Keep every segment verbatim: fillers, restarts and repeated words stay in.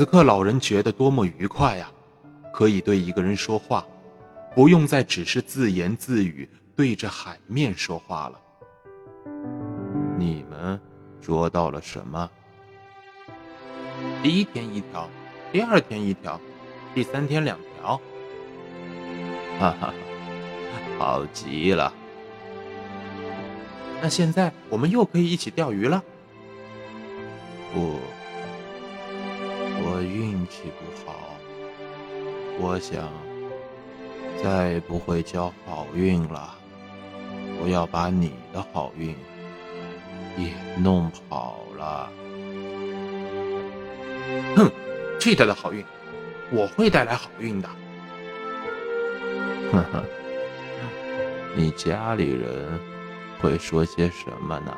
此刻老人觉得多么愉快啊，可以对一个人说话，不用再只是自言自语对着海面说话了。你们捉到了什么？第一天一条，第二天一条，第三天两条。哈哈，好极了。那现在我们又可以一起钓鱼了？不，我运气不好，我想再也不会交好运了。我要把你的好运也弄跑了。哼，去他的好运，我会带来好运的。哈哈，你家里人会说些什么呢？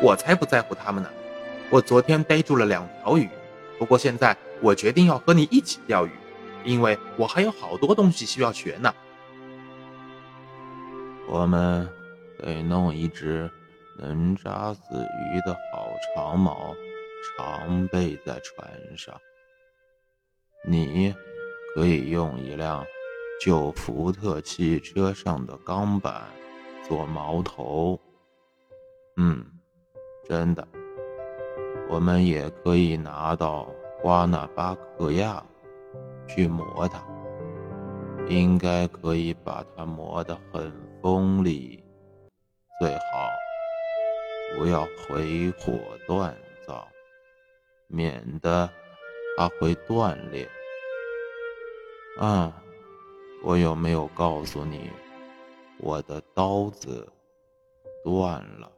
我才不在乎他们呢。我昨天逮住了两条鱼，不过现在我决定要和你一起钓鱼，因为我还有好多东西需要学呢。我们得弄一只能扎死鱼的好长锚，常备在船上。你可以用一辆旧福特汽车上的钢板做锚头。嗯，真的。我们也可以拿到瓜纳巴克亚去磨它，应该可以把它磨得很锋利，最好不要回火锻造，免得它会断裂。啊，我有没有告诉你，我的刀子断了？